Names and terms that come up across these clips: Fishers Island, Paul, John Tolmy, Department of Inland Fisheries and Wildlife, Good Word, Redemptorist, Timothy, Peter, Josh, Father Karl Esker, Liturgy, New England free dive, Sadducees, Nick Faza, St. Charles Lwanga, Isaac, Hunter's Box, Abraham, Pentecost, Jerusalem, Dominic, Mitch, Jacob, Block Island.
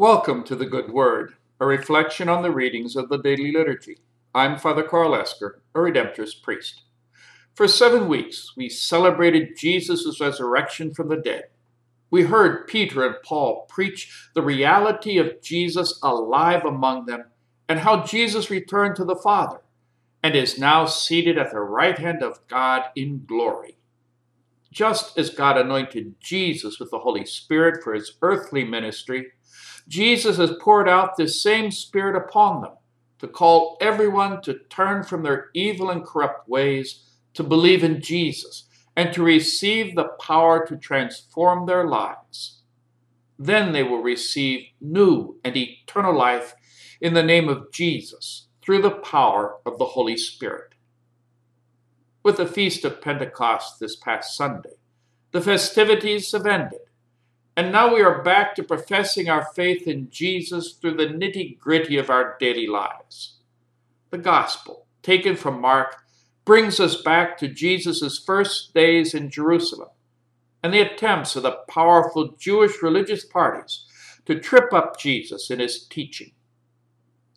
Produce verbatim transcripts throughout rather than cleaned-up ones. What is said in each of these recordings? Welcome to the Good Word, a reflection on the readings of the daily liturgy. I'm Father Karl Esker, a Redemptorist priest. For seven weeks, we celebrated Jesus' resurrection from the dead. We heard Peter and Paul preach the reality of Jesus alive among them and how Jesus returned to the Father and is now seated at the right hand of God in glory. Just as God anointed Jesus with the Holy Spirit for his earthly ministry, Jesus has poured out this same Spirit upon them to call everyone to turn from their evil and corrupt ways, to believe in Jesus, and to receive the power to transform their lives. Then they will receive new and eternal life in the name of Jesus through the power of the Holy Spirit. With the Feast of Pentecost this past Sunday, the festivities have ended. And now we are back to professing our faith in Jesus through the nitty-gritty of our daily lives. The Gospel, taken from Mark, brings us back to Jesus' first days in Jerusalem and the attempts of the powerful Jewish religious parties to trip up Jesus in his teaching.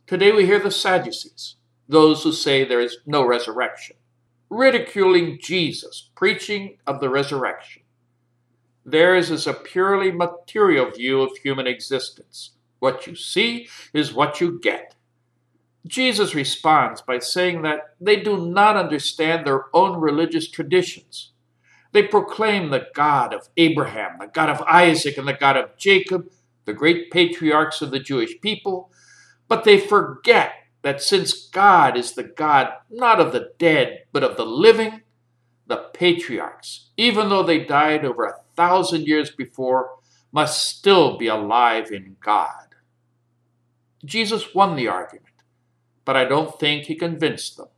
Today we hear the Sadducees, those who say there is no resurrection, ridiculing Jesus' preaching of the resurrection. Theirs is a purely material view of human existence. What you see is what you get. Jesus responds by saying that they do not understand their own religious traditions. They proclaim the God of Abraham, the God of Isaac, and the God of Jacob, the great patriarchs of the Jewish people, but they forget that since God is the God not of the dead, but of the living, the patriarchs, even though they died over a thousand years before, must still be alive in God. Jesus won the argument, but I don't think he convinced them.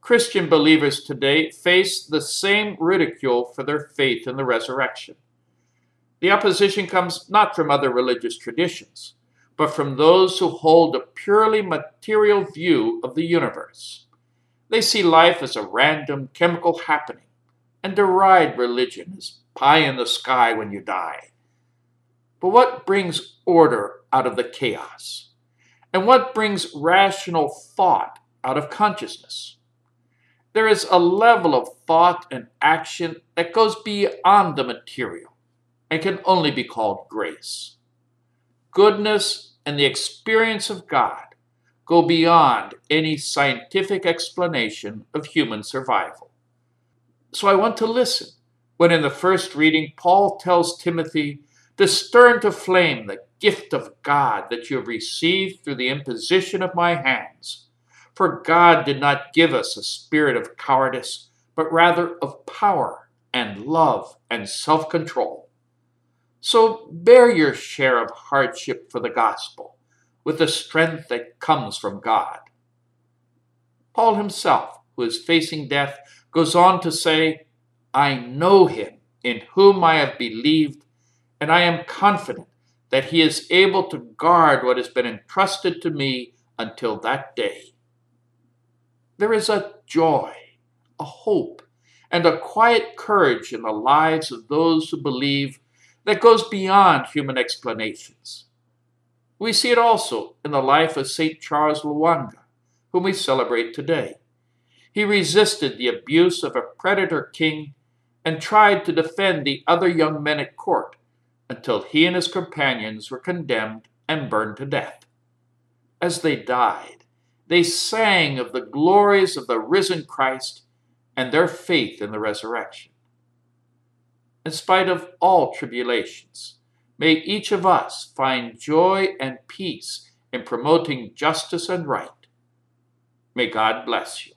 Christian believers today face the same ridicule for their faith in the resurrection. The opposition comes not from other religious traditions, but from those who hold a purely material view of the universe. They see life as a random chemical happening and deride religion as pie in the sky when you die. But what brings order out of the chaos? And what brings rational thought out of consciousness? There is a level of thought and action that goes beyond the material and can only be called grace. Goodness and the experience of God go beyond any scientific explanation of human survival. So I want to listen when in the first reading Paul tells Timothy to stir into flame the gift of God that you have received through the imposition of my hands. For God did not give us a spirit of cowardice, but rather of power and love and self-control. So bear your share of hardship for the gospel, with the strength that comes from God. Paul himself, who is facing death, goes on to say, I know him in whom I have believed, and I am confident that he is able to guard what has been entrusted to me until that day. There is a joy, a hope, and a quiet courage in the lives of those who believe that goes beyond human explanations. We see it also in the life of Saint Charles Lwanga, whom we celebrate today. He resisted the abuse of a predator king and tried to defend the other young men at court until he and his companions were condemned and burned to death. As they died, they sang of the glories of the risen Christ and their faith in the resurrection. In spite of all tribulations, may each of us find joy and peace in promoting justice and right. May God bless you.